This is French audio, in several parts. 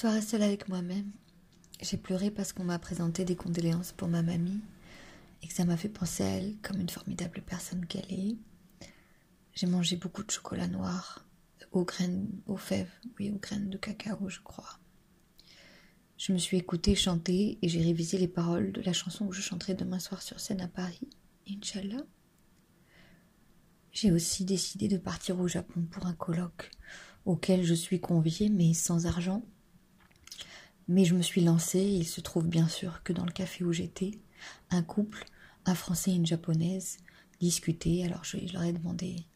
Soirée seule avec moi-même, j'ai pleuré parce qu'on m'a présenté des condoléances pour ma mamie et que ça m'a fait penser à elle comme une formidable personne qu'elle est. J'ai mangé beaucoup de chocolat noir, aux graines de cacao, je crois. Je me suis écoutée chanter et j'ai révisé les paroles de la chanson que je chanterai demain soir sur scène à Paris, Inch'Allah. J'ai aussi décidé de partir au Japon pour un colloque auquel je suis conviée mais sans argent. Mais je me suis lancée et il se trouve bien sûr que dans le café où j'étais, un couple, un Français et une Japonaise, discutaient. Alors je leur ai demandé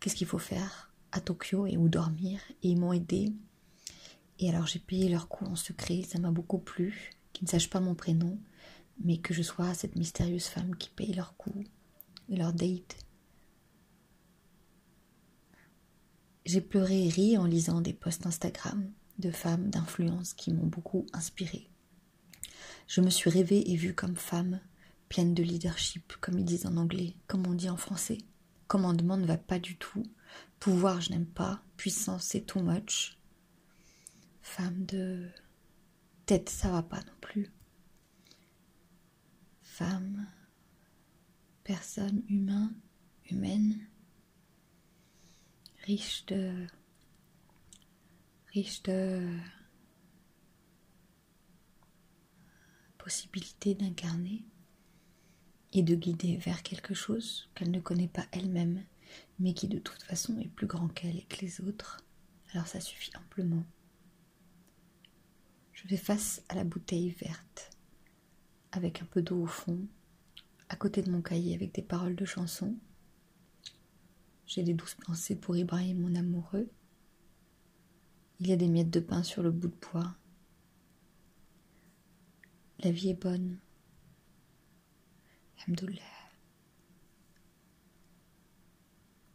qu'est-ce qu'il faut faire à Tokyo et où dormir et ils m'ont aidée. Et alors j'ai payé leur coût en secret, ça m'a beaucoup plu, qu'ils ne sachent pas mon prénom, mais que je sois cette mystérieuse femme qui paye leur coût et leur date. J'ai pleuré et ri en lisant des posts Instagram de femmes d'influence qui m'ont beaucoup inspirée. Je me suis rêvée et vue comme femme, pleine de leadership, comme ils disent en anglais, comme on dit en français. Commandement ne va pas du tout, pouvoir je n'aime pas, puissance c'est too much. Femme de tête ça va pas non plus. Femme, personne, humain, humaine. Riche de possibilités d'incarner et de guider vers quelque chose qu'elle ne connaît pas elle-même, mais qui de toute façon est plus grand qu'elle et que les autres. Alors ça suffit amplement. Je fais face à la bouteille verte, avec un peu d'eau au fond, à côté de mon cahier avec des paroles de chansons. J'ai des douces pensées pour Ibrahim, mon amoureux. Il y a des miettes de pain sur le bout de bois. La vie est bonne. Alhamdoulilah.